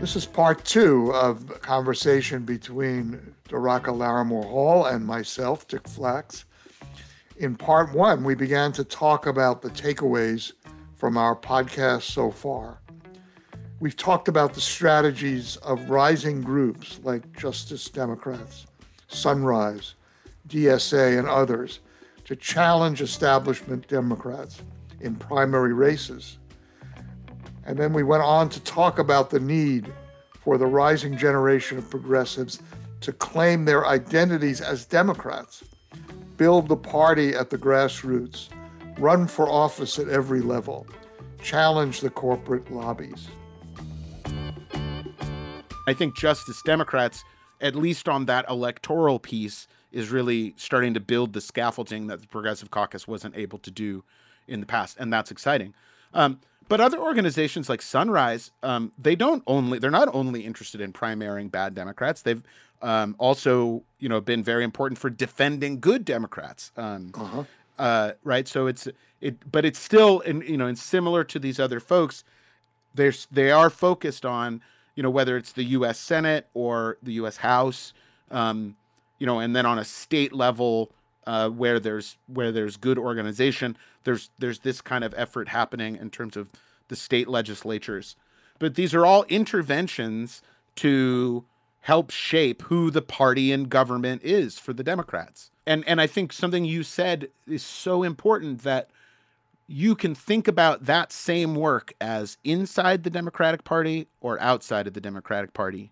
This is part two of the conversation between Daraka Larimore-Hall and myself, Dick Flacks. In part one, we began to talk about the takeaways from our podcast so far. We've talked about the strategies of rising groups like Justice Democrats, Sunrise, DSA, and others to challenge establishment Democrats in primary races. And then we went on to talk about the need for the rising generation of progressives to claim their identities as Democrats, build the party at the grassroots, run for office at every level, challenge the corporate lobbies. I think Justice Democrats, at least on that electoral piece, is really starting to build the scaffolding that the Progressive Caucus wasn't able to do in the past, and that's exciting. But other organizations like Sunrise, they're not only interested in primarying bad Democrats. They've also, been very important for defending good Democrats. Right. So but it's still, and similar to these other folks, they are focused on, whether it's the U.S. Senate or the U.S. House, and then on a state level. Where there's good organization, there's this kind of effort happening in terms of the state legislatures. But these are all interventions to help shape who the party in government is for the Democrats. And I think something you said is so important, that you can think about that same work as inside the Democratic Party or outside of the Democratic Party.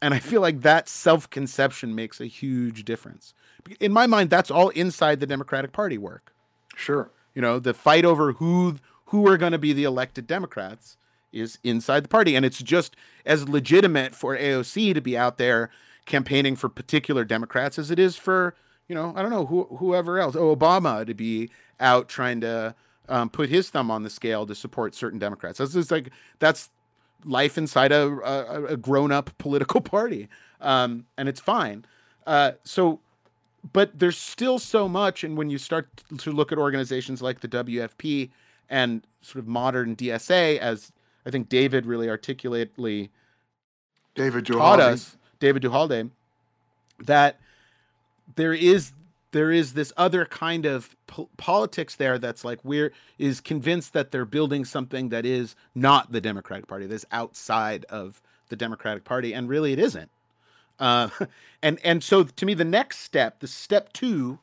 And I feel like that self-conception makes a huge difference. In my mind, that's all inside the Democratic Party work. Sure. The fight over who are going to be the elected Democrats is inside the party. And it's just as legitimate for AOC to be out there campaigning for particular Democrats as it is for, whoever else, Obama, to be out trying to put his thumb on the scale to support certain Democrats. That's life inside a grown-up political party, and it's fine. But there's still so much, and when you start to look at organizations like the WFP and sort of modern DSA, as I think David really articulately taught us, David Duhalde, that there is this other kind of politics there that's like is convinced that they're building something that is not the Democratic Party, that's outside of the Democratic Party, and really it isn't. And so to me, the next step, the step two,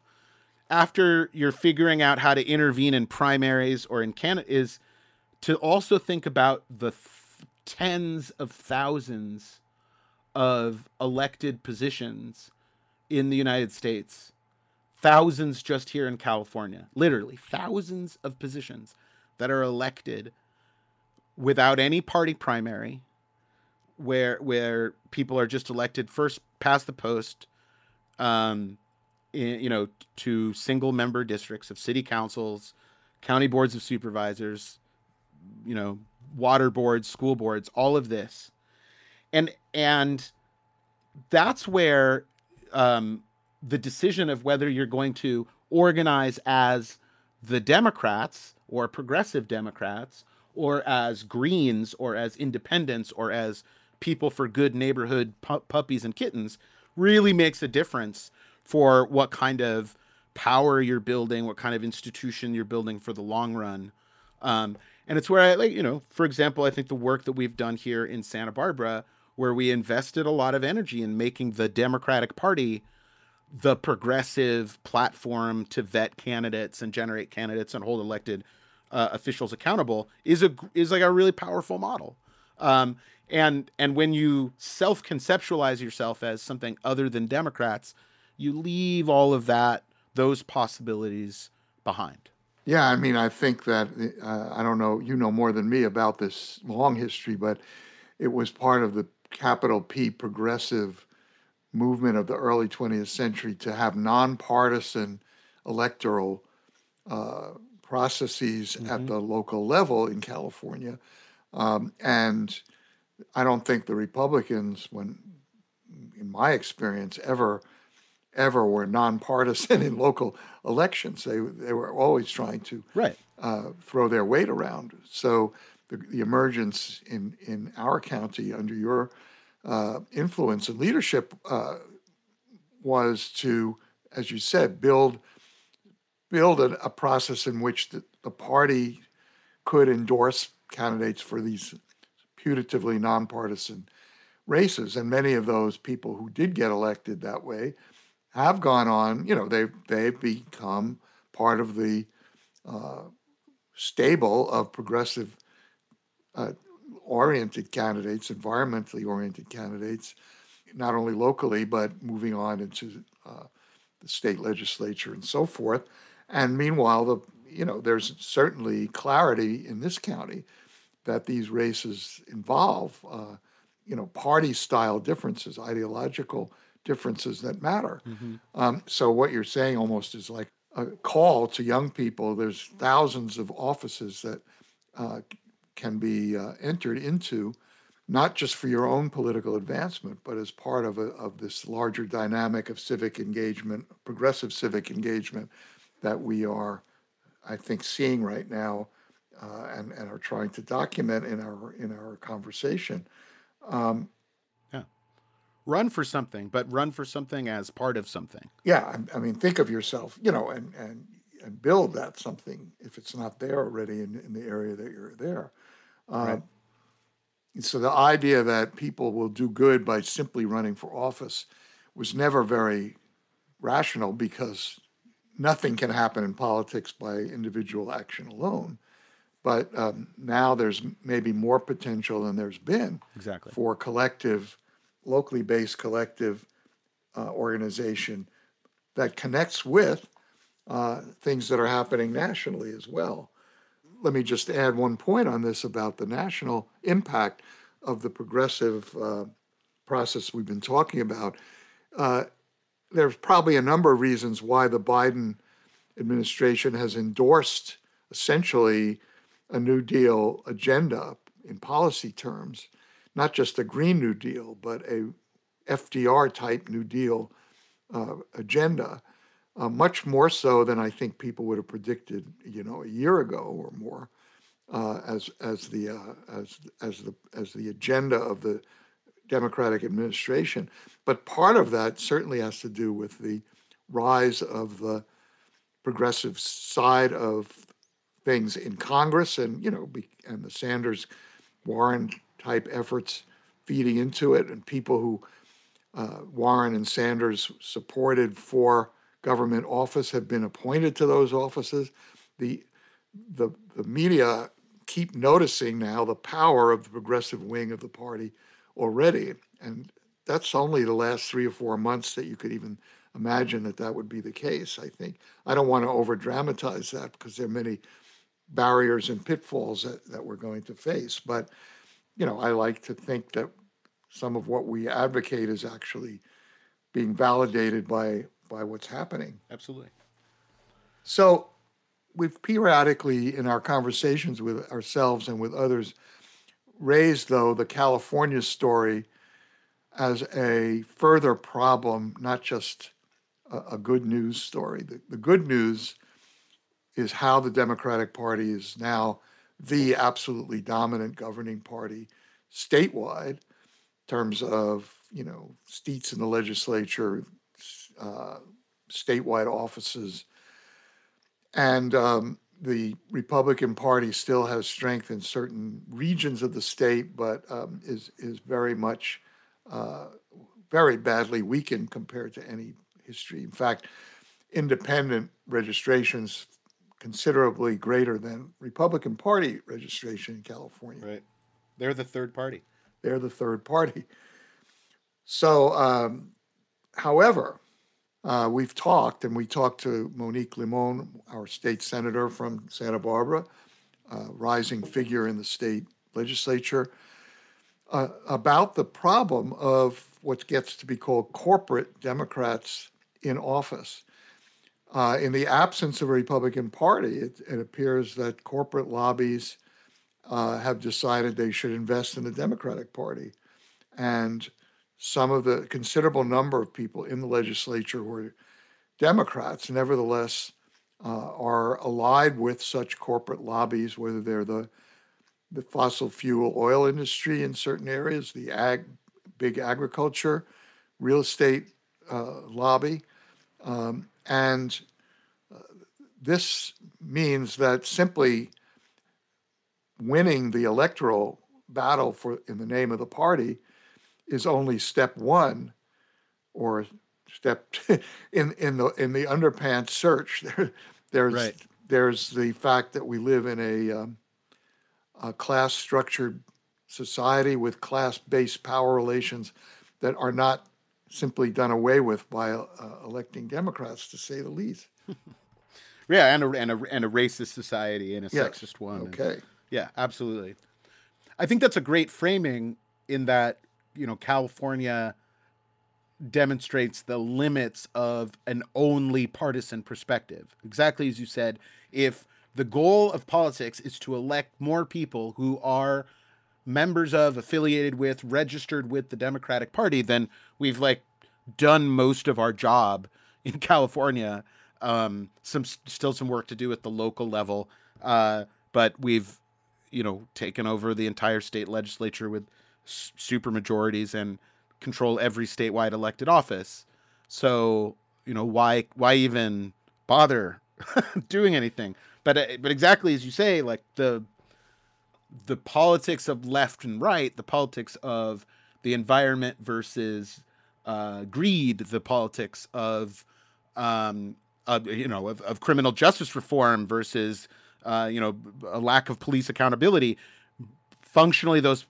after you're figuring out how to intervene in primaries or in candidate, is to also think about the tens of thousands of elected positions in the United States. Thousands just here in California, literally thousands of positions that are elected without any party primary, where people are just elected first past the post, to single member districts of city councils, county boards of supervisors, water boards, school boards, all of this. And that's where, the decision of whether you're going to organize as the Democrats or Progressive Democrats or as Greens or as Independents or as People for Good Neighborhood Puppies and Kittens really makes a difference for what kind of power you're building, what kind of institution you're building for the long run. And it's where for example, I think the work that we've done here in Santa Barbara, where we invested a lot of energy in making the Democratic Party the progressive platform to vet candidates and generate candidates and hold elected officials accountable, is like a really powerful model. And when you self-conceptualize yourself as something other than Democrats, you leave all of those possibilities behind. Yeah. I mean, I think that, I don't know, you know more than me about this long history, but it was part of the capital P progressive movement of the early 20th century to have nonpartisan electoral processes at the local level in California. And I don't think the Republicans, in my experience, ever were nonpartisan in local elections. They were always trying to throw their weight around. So the emergence in our county under your influence and leadership was to, as you said, build a process in which the party could endorse candidates for these putatively nonpartisan races. And many of those people who did get elected that way have gone on, you know, they've become part of the stable of progressive oriented candidates, environmentally oriented candidates, not only locally, but moving on into the state legislature and so forth. And meanwhile, there's certainly clarity in this county that these races involve, party-style differences, ideological differences that matter. Mm-hmm. So what you're saying almost is like a call to young people. There's thousands of offices that can be entered into, not just for your own political advancement, but as part of this larger dynamic of civic engagement, progressive civic engagement that we are, I think, seeing right now and are trying to document in our conversation. Run for something, but run for something as part of something. Yeah, I mean, think of yourself, and build that something if it's not there already in the area that you're there. Right. So the idea that people will do good by simply running for office was never very rational, because nothing can happen in politics by individual action alone. But now there's maybe more potential than there's been for collective, locally based collective organization that connects with things that are happening nationally as well. Let me just add one point on this about the national impact of the progressive process we've been talking about. There's probably a number of reasons why the Biden administration has endorsed essentially a New Deal agenda in policy terms, not just a Green New Deal, but a FDR-type New Deal agenda, much more so than I think people would have predicted, a year ago or more, as the agenda of the Democratic administration. But part of that certainly has to do with the rise of the progressive side of things in Congress, and the Sanders-Warren type efforts feeding into it, and people who Warren and Sanders supported for government office have been appointed to those offices. The media keep noticing now the power of the progressive wing of the party already, and that's only the last 3 or 4 months that you could even imagine that would be the case, I think. I don't want to over-dramatize that, because there are many barriers and pitfalls that we're going to face. But, I like to think that some of what we advocate is actually being validated by what's happening. Absolutely. So we've periodically in our conversations with ourselves and with others raised, though, the California story as a further problem, not just a good news story. The good news is how the Democratic Party is now the absolutely dominant governing party statewide, in terms of, seats in the legislature, statewide offices. And the Republican Party still has strength in certain regions of the state, but is very much very badly weakened compared to any history. In fact, independent registrations considerably greater than Republican Party registration in California. Right. They're the third party. So, however, we've talked, and we talked to Monique Limon, our state senator from Santa Barbara, rising figure in the state legislature, about the problem of what gets to be called corporate Democrats in office. In the absence of a Republican Party, it appears that corporate lobbies have decided they should invest in the Democratic Party. And some of the considerable number of people in the legislature who are Democrats, nevertheless, are allied with such corporate lobbies, whether they're the the fossil fuel oil industry in certain areas, the big agriculture, real estate lobby. And this means that simply winning the electoral battle for in the name of the party is only step one, or step two, in the underpants search. There's the fact that we live in a class structured society with class based power relations that are not simply done away with by electing Democrats, to say the least. Yeah, and a racist society and a sexist one. Okay. Yeah, absolutely. I think that's a great framing, in that, you know, California demonstrates the limits of an only partisan perspective. Exactly as you said, if the goal of politics is to elect more people who are members of, affiliated with, registered with the Democratic Party, then we've done most of our job in California. Still some work to do at the local level, but we've, taken over the entire state legislature with super majorities and control every statewide elected office. So, why even bother doing anything? But exactly as you say, the politics of left and right, the politics of the environment versus greed, the politics of criminal justice reform versus a lack of police accountability. Functionally, those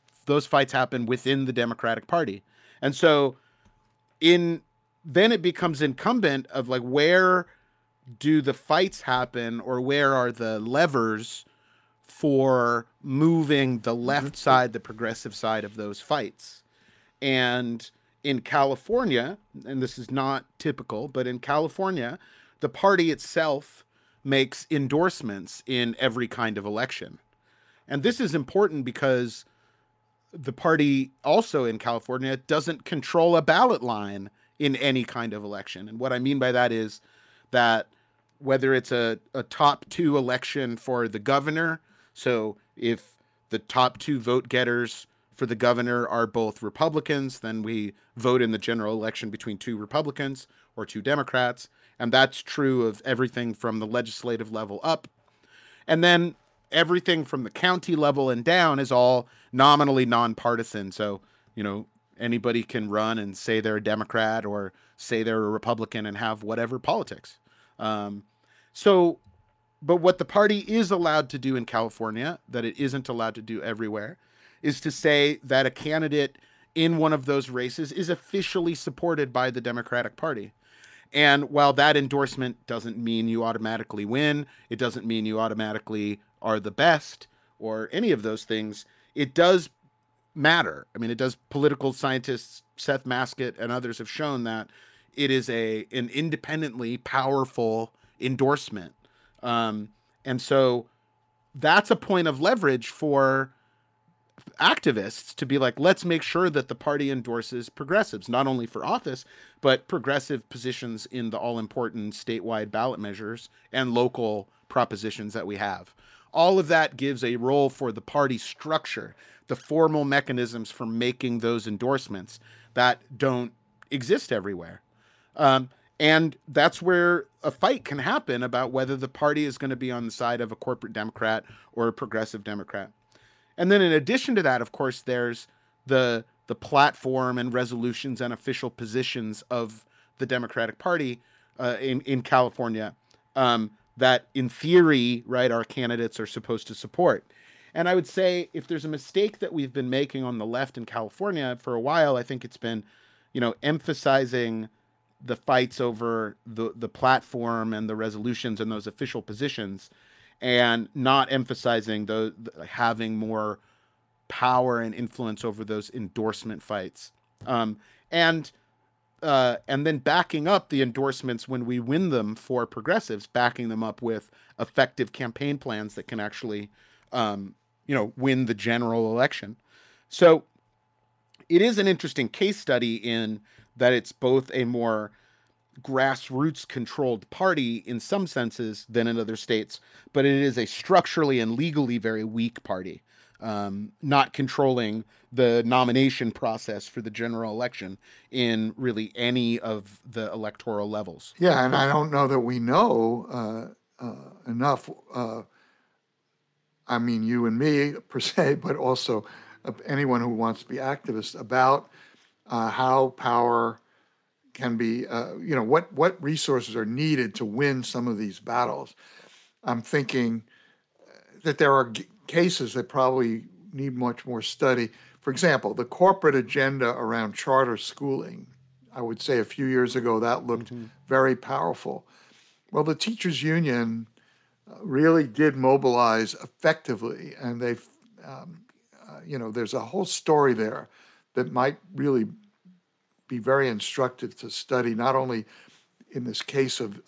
fights happen within the Democratic Party, and so then it becomes incumbent of where do the fights happen, or where are the levers for moving the left side, the progressive side of those fights. And in California, and this is not typical, but in California, the party itself makes endorsements in every kind of election. And this is important because the party also in California doesn't control a ballot line in any kind of election. And what I mean by that is that whether it's a top two election for the governor, so if the top two vote getters for the governor are both Republicans, then we vote in the general election between two Republicans or two Democrats. And that's true of everything from the legislative level up. And then everything from the county level and down is all nominally nonpartisan. So, anybody can run and say they're a Democrat or say they're a Republican and have whatever politics. But what the party is allowed to do in California that it isn't allowed to do everywhere is to say that a candidate in one of those races is officially supported by the Democratic Party. And while that endorsement doesn't mean you automatically win, it doesn't mean you automatically are the best or any of those things, it does matter. I mean, it does. Political scientists, Seth Masket and others, have shown that it is an independently powerful endorsement. And so that's a point of leverage for activists to be let's make sure that the party endorses progressives, not only for office, but progressive positions in the all important statewide ballot measures and local propositions that we have. All of that gives a role for the party structure, the formal mechanisms for making those endorsements that don't exist everywhere. And that's where a fight can happen about whether the party is going to be on the side of a corporate Democrat or a progressive Democrat. And then in addition to that, of course, there's the platform and resolutions and official positions of the Democratic Party in California that, in theory, our candidates are supposed to support. And I would say if there's a mistake that we've been making on the left in California for a while, I think it's been, emphasizing the fights over the platform and the resolutions and those official positions, and not emphasizing having more power and influence over those endorsement fights, and then backing up the endorsements when we win them for progressives, backing them up with effective campaign plans that can actually, win the general election. So it is an interesting case study in that it's both a more grassroots controlled party in some senses than in other states, but it is a structurally and legally very weak party, not controlling the nomination process for the general election in really any of the electoral levels. Yeah, and I don't know that we know enough, I mean, you and me per se, but also anyone who wants to be activist about how power can be, you know, what resources are needed to win some of these battles. I'm thinking that there are cases that probably need much more study. For example, the corporate agenda around charter schooling, I would say a few years ago, that looked very powerful. Well, the teachers union really did mobilize effectively, and they've, you know, there's a whole story there that might really be very instructive to study, not only in this case of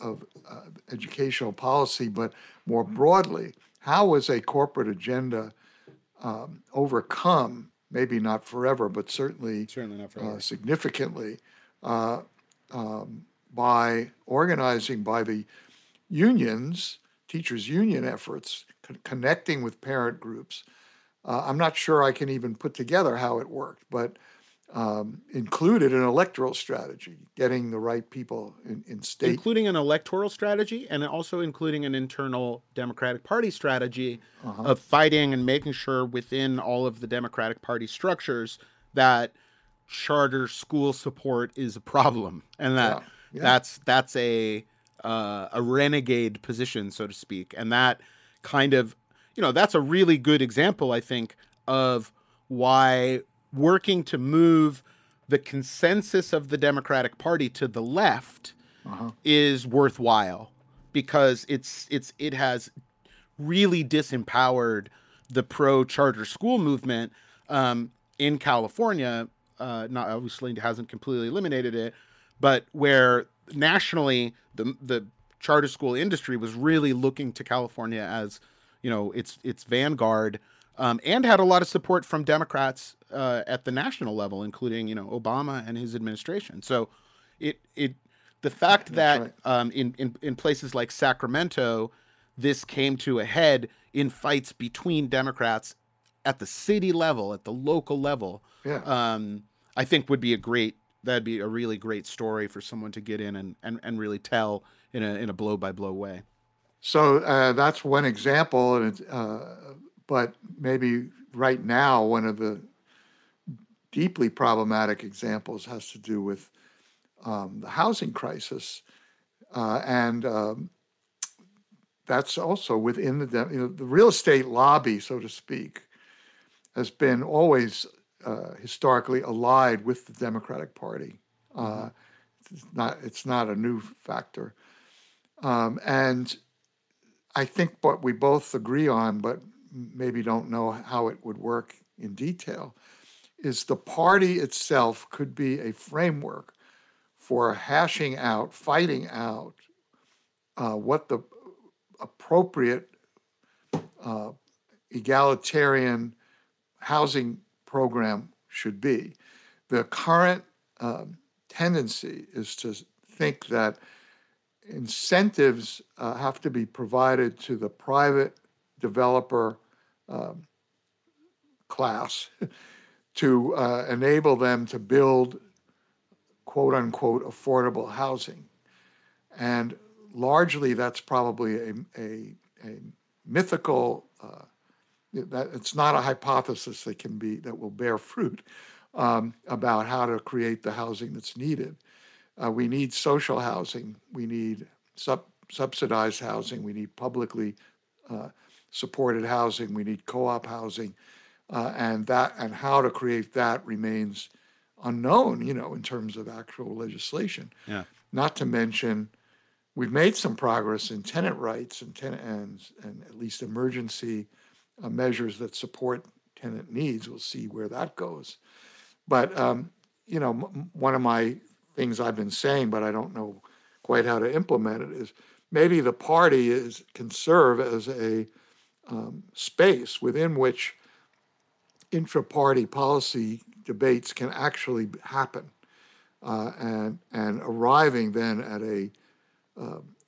educational policy, but more broadly. How was a corporate agenda overcome, maybe not forever, but certainly not forever, significantly, by organizing, by the unions, teachers' union efforts, connecting with parent groups. I'm not sure I can even put together how it worked, but included an electoral strategy, getting the right people in state. Including an electoral strategy and also including an internal Democratic Party strategy of fighting and making sure within all of the Democratic Party structures that charter school support is a problem and that that's a renegade position, so to speak. And that kind of, you know, that's a really good example, I think, of why working to move the consensus of the Democratic Party to the left is worthwhile, because it has really disempowered the pro-charter school movement in California. Not obviously hasn't completely eliminated it, but where nationally the charter school industry was really looking to California as, you know, its vanguard. And had a lot of support from Democrats at the national level, including, you know, Obama and his administration. So the fact that in places like Sacramento, this came to a head in fights between Democrats at the city level, at the local level, I think would be that'd be a really great story for someone to get in and really tell in a blow-by-blow way. So that's one example, and but maybe right now, one of the deeply problematic examples has to do with the housing crisis. And that's also within the real estate lobby, so to speak, has been always historically allied with the Democratic Party. It's not a new factor. And I think what we both agree on, but maybe don't know how it would work in detail, is the party itself could be a framework for hashing out, fighting out what the appropriate egalitarian housing program should be. The current tendency is to think that incentives have to be provided to the private developer class to enable them to build quote-unquote affordable housing. And largely that's probably a mythical, it's not a hypothesis that will bear fruit about how to create the housing that's needed. We need social housing. We need subsidized housing. We need publicly supported housing, we need co-op housing, and how to create that remains unknown, you know, in terms of actual legislation. Yeah. Not to mention, we've made some progress in tenant rights and at least emergency measures that support tenant needs. We'll see where that goes. But you know, one of my things I've been saying, but I don't know quite how to implement it, is maybe the party can serve as a space within which intra-party policy debates can actually happen. and arriving then at a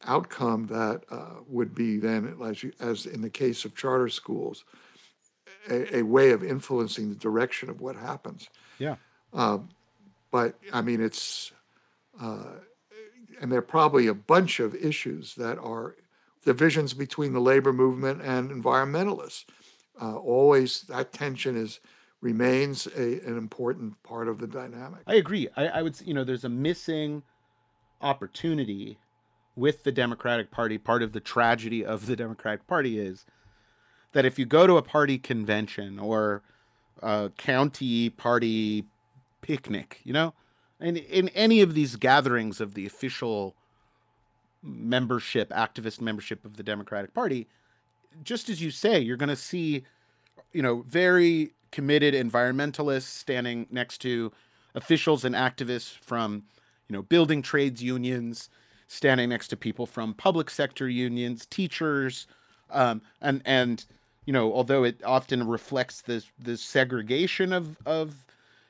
outcome that would be then, as in the case of charter schools, a way of influencing the direction of what happens. Yeah. But I mean, it's and there are probably a bunch of issues that are divisions between the labor movement and environmentalists. Always that tension remains an important part of the dynamic. I agree. I would, there's a missing opportunity with the Democratic Party. Part of the tragedy of the Democratic Party is that if you go to a party convention or a county party picnic, and in any of these gatherings of the official membership, activist membership of the Democratic Party, just as you say, you're going to see, very committed environmentalists standing next to officials and activists from, building trades unions, standing next to people from public sector unions, teachers, and although it often reflects the segregation of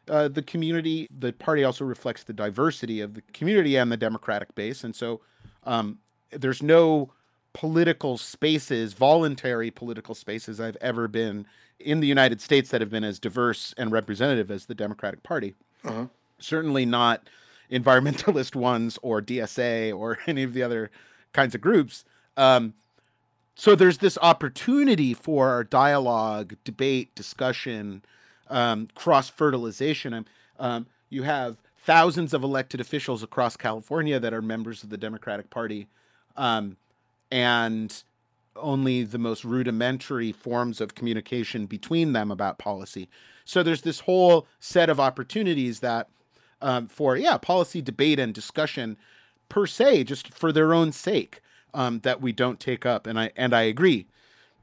the community, the party also reflects the diversity of the community and the Democratic base, and so there's no voluntary political spaces I've ever been in the United States that have been as diverse and representative as the Democratic Party. Uh-huh. Certainly not environmentalist ones or DSA or any of the other kinds of groups. So there's this opportunity for dialogue, debate, discussion, cross-fertilization. You have thousands of elected officials across California that are members of the Democratic Party, and only the most rudimentary forms of communication between them about policy. So there's this whole set of opportunities that for policy debate and discussion per se, just for their own sake, that we don't take up. And I agree.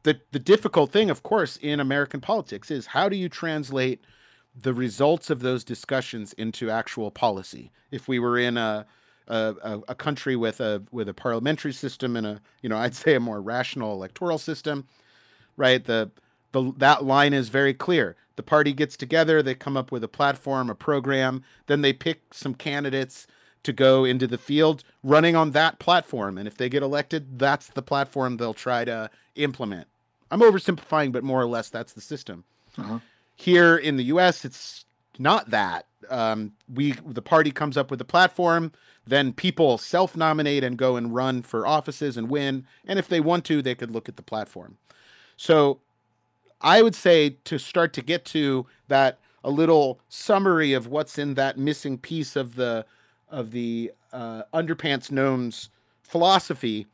The difficult thing, of course, in American politics is how do you translate the results of those discussions into actual policy? If we were in a country with a parliamentary system and I'd say a more rational electoral system, right? That line is very clear. The party gets together, they come up with a platform, a program, then they pick some candidates to go into the field running on that platform. And if they get elected, that's the platform they'll try to implement. I'm oversimplifying, but more or less that's the system. Uh-huh. Here in the US, it's not that. The party comes up with a platform, then people self-nominate and go and run for offices and win. And if they want to, they could look at the platform. So I would say to start to get to that, a little summary of what's in that missing piece of the underpants gnomes philosophy,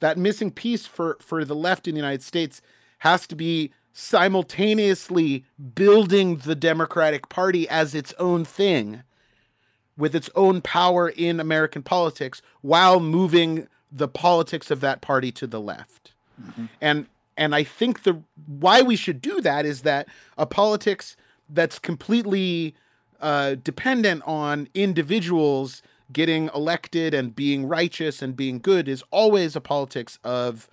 that missing piece for the left in the United States has to be simultaneously building the Democratic Party as its own thing with its own power in American politics while moving the politics of that party to the left. Mm-hmm. And I think the why we should do that is that a politics that's completely dependent on individuals getting elected and being righteous and being good is always a politics of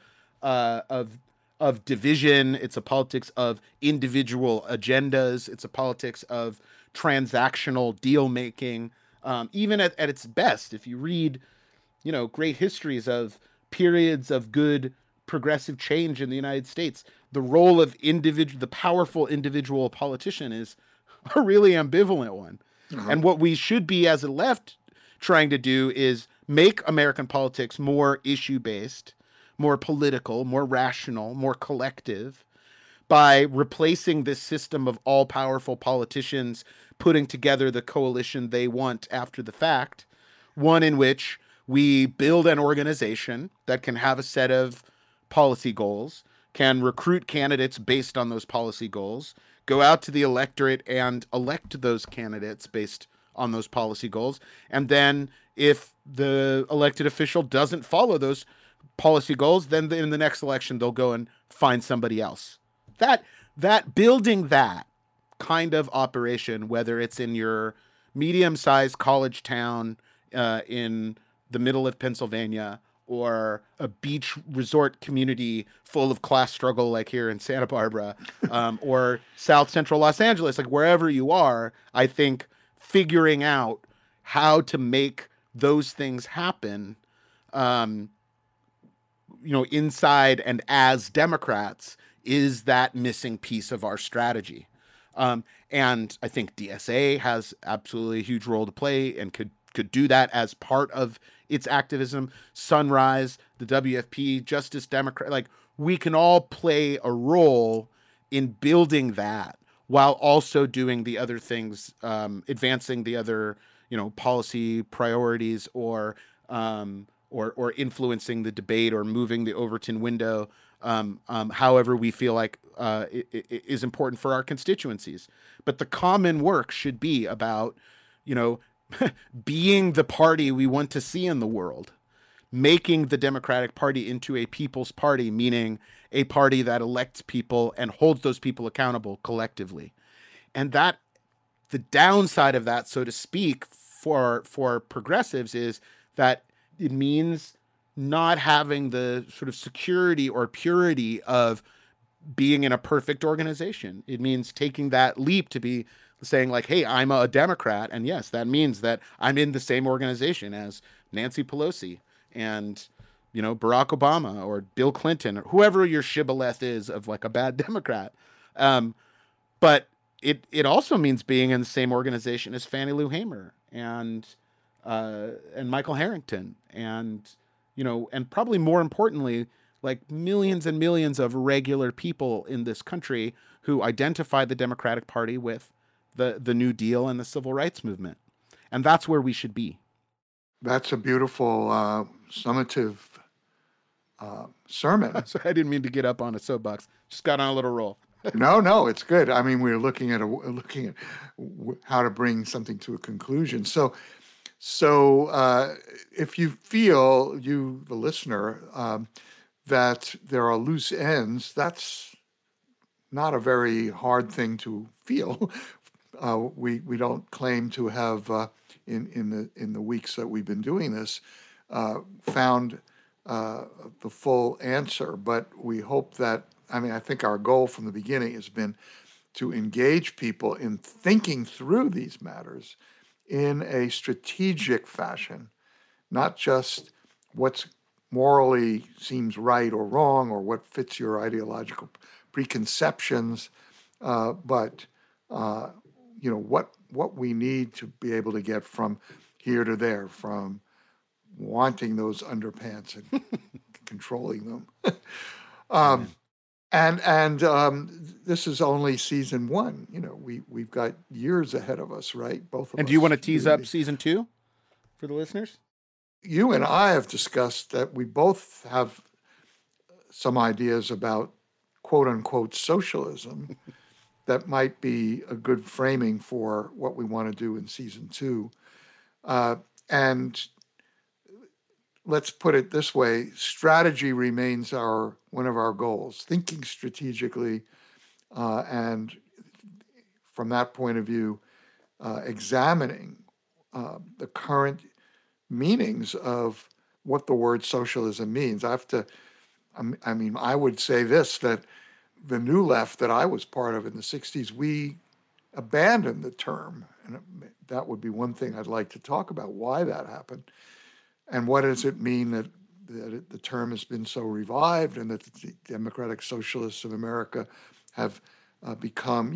division. It's a politics of individual agendas. It's a politics of transactional deal making. Even at its best, if you read, great histories of periods of good progressive change in the United States, the role of the powerful individual politician is a really ambivalent one. Uh-huh. And what we should be as a left trying to do is make American politics more issue-based, more political, more rational, more collective, by replacing this system of all-powerful politicians putting together the coalition they want after the fact, one in which we build an organization that can have a set of policy goals, can recruit candidates based on those policy goals, go out to the electorate and elect those candidates based on those policy goals. And then if the elected official doesn't follow those policy goals, then in the next election, they'll go and find somebody else. That building that kind of operation, whether it's in your medium-sized college town in the middle of Pennsylvania or a beach resort community full of class struggle like here in Santa Barbara, or South Central Los Angeles, like wherever you are, I think figuring out how to make those things happen, inside and as Democrats, is that missing piece of our strategy. And I think DSA has absolutely a huge role to play and could do that as part of its activism. Sunrise, the WFP, Justice Democrats, we can all play a role in building that while also doing the other things, advancing the other, policy priorities or influencing the debate or moving the Overton window, however we feel like it is important for our constituencies. But the common work should be about, being the party we want to see in the world, making the Democratic Party into a people's party, meaning a party that elects people and holds those people accountable collectively. And that the downside of that, so to speak, for progressives is that it means not having the sort of security or purity of being in a perfect organization. It means taking that leap to be saying hey, I'm a Democrat. And yes, that means that I'm in the same organization as Nancy Pelosi and, Barack Obama or Bill Clinton or whoever your shibboleth is of a bad Democrat. But it also means being in the same organization as Fannie Lou Hamer and Michael Harrington and probably more importantly, millions and millions of regular people in this country who identify the Democratic Party with the New Deal and the Civil Rights Movement. And that's where we should be. That's a beautiful summative sermon. So I didn't mean to get up on a soapbox. Just got on a little roll. No, it's good. I mean, we're looking at how to bring something to a conclusion. So if you feel, you, the listener, that there are loose ends, that's not a very hard thing to feel. We don't claim to have in the weeks that we've been doing this found the full answer, but we hope that. I think our goal from the beginning has been to engage people in thinking through these matters in a strategic fashion, not just what's morally seems right or wrong or what fits your ideological preconceptions, but what we need to be able to get from here to there, from wanting those underpants and controlling them. This is only season one. We've got years ahead of us, right? Both of us. And do you want to tease up season two for the listeners? You and I have discussed that we both have some ideas about quote unquote socialism that might be a good framing for what we want to do in season two. And let's put it this way, strategy remains one of our goals, thinking strategically, and from that point of view, examining the current meanings of what the word socialism means. I would say this, that the new left that I was part of in the 60s, we abandoned the term. And that would be one thing I'd like to talk about, why that happened. And what does it mean that the term has been so revived and that the Democratic Socialists of America have become,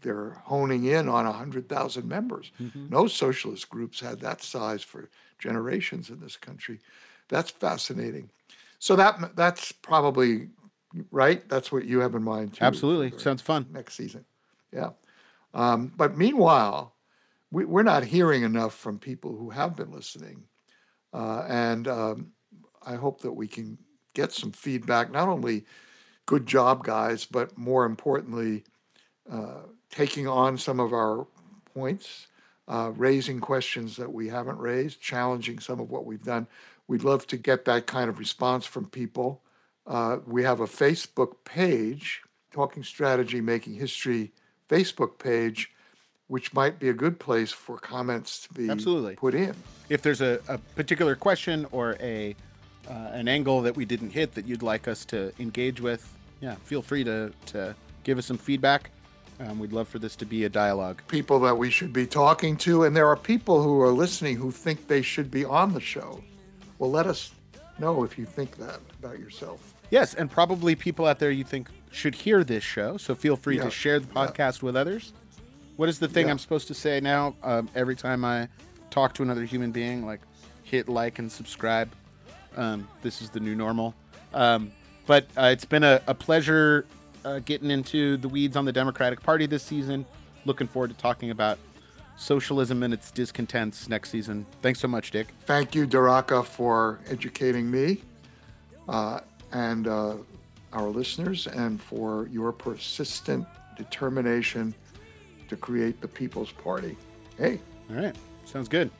they're honing in on 100,000 members. Mm-hmm. No socialist groups had that size for generations in this country. That's fascinating. So that's probably right. That's what you have in mind too. Absolutely. Sounds fun. Next season. Yeah. But meanwhile, we're not hearing enough from people who have been listening. And I hope that we can get some feedback, not only good job, guys, but more importantly, taking on some of our points, raising questions that we haven't raised, challenging some of what we've done. We'd love to get that kind of response from people. We have a Facebook page, Talking Strategy, Making History Facebook page, which might be a good place for comments to be Absolutely. Put in. If there's a particular question or an angle that we didn't hit that you'd like us to engage with, feel free to give us some feedback. We'd love for this to be a dialogue. People that we should be talking to, and there are people who are listening who think they should be on the show. Well, let us know if you think that about yourself. Yes, and probably people out there you think should hear this show, so feel free to share the podcast with others. What is the thing I'm supposed to say now every time I talk to another human being? Like, hit like and subscribe. This is the new normal. But it's been a pleasure getting into the weeds on the Democratic Party this season. Looking forward to talking about socialism and its discontents next season. Thanks so much, Dick. Thank you, Daraka, for educating me and our listeners, and for your persistent determination to create the People's Party. Hey. All right. Sounds good.